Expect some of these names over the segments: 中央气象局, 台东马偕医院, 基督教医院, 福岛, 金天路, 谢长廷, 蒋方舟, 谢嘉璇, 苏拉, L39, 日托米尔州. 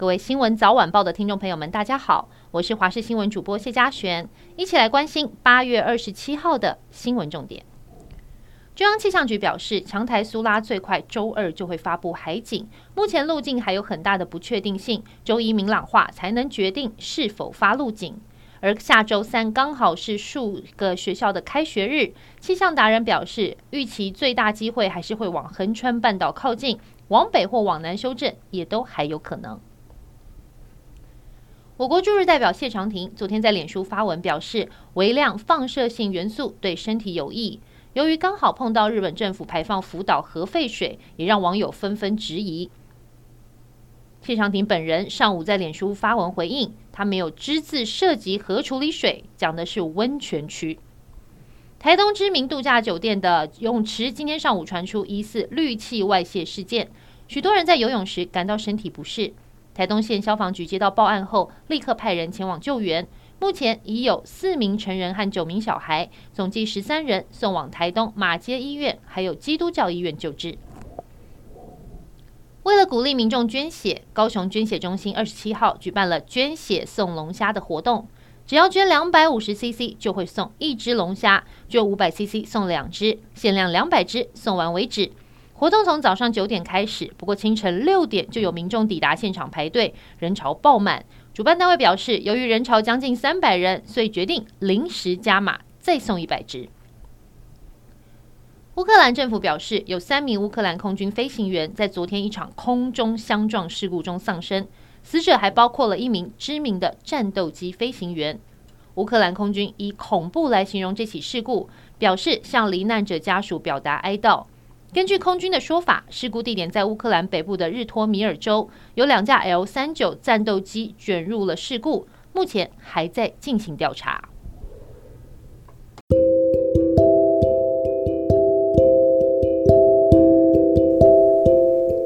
各位新闻早晚报的听众朋友们，大家好，我是华视新闻主播谢嘉璇，一起来关心8月27号的新闻重点。中央气象局表示，强台苏拉最快周2就会发布海警，目前路径还有很大的不确定性，周1明朗化才能决定是否发路警。而下周3刚好是数个学校的开学日，气象达人表示，预期最大机会还是会往恒春半岛靠近，往北或往南修正也都还有可能。我国驻日代表谢长廷昨天在脸书发文表示，微量放射性元素对身体有益。由于刚好碰到日本政府排放福岛核废水，也让网友纷纷质疑。谢长廷本人上午在脸书发文回应，他没有只字涉及核处理水，讲的是温泉区。台东知名度假酒店的泳池今天上午传出疑似氯气外泄事件，许多人在游泳时感到身体不适。台东县消防局接到报案后，立刻派人前往救援。目前已有4名成人和9名小孩，总计13人送往台东马偕医院还有基督教医院救治。为了鼓励民众捐血，高雄捐血中心27号举办了捐血送龙虾的活动，只要捐 250cc 就会送1只龙虾，捐 500cc 送2只，限量200只，送完为止。活动从早上9点开始，不过清晨6点就有民众抵达现场排队，人潮爆满。主办单位表示，由于人潮将近300人，所以决定临时加码，再送100只。乌克兰政府表示，有3名乌克兰空军飞行员在昨天一场空中相撞事故中丧生，死者还包括了1名知名的战斗机飞行员。乌克兰空军以恐怖来形容这起事故，表示向罹难者家属表达哀悼。根据空军的说法，事故地点在乌克兰北部的日托米尔州，有2架 L39 战斗机卷入了事故，目前还在进行调查。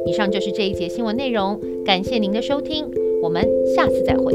以上就是这一节新闻内容，感谢您的收听，我们下次再会。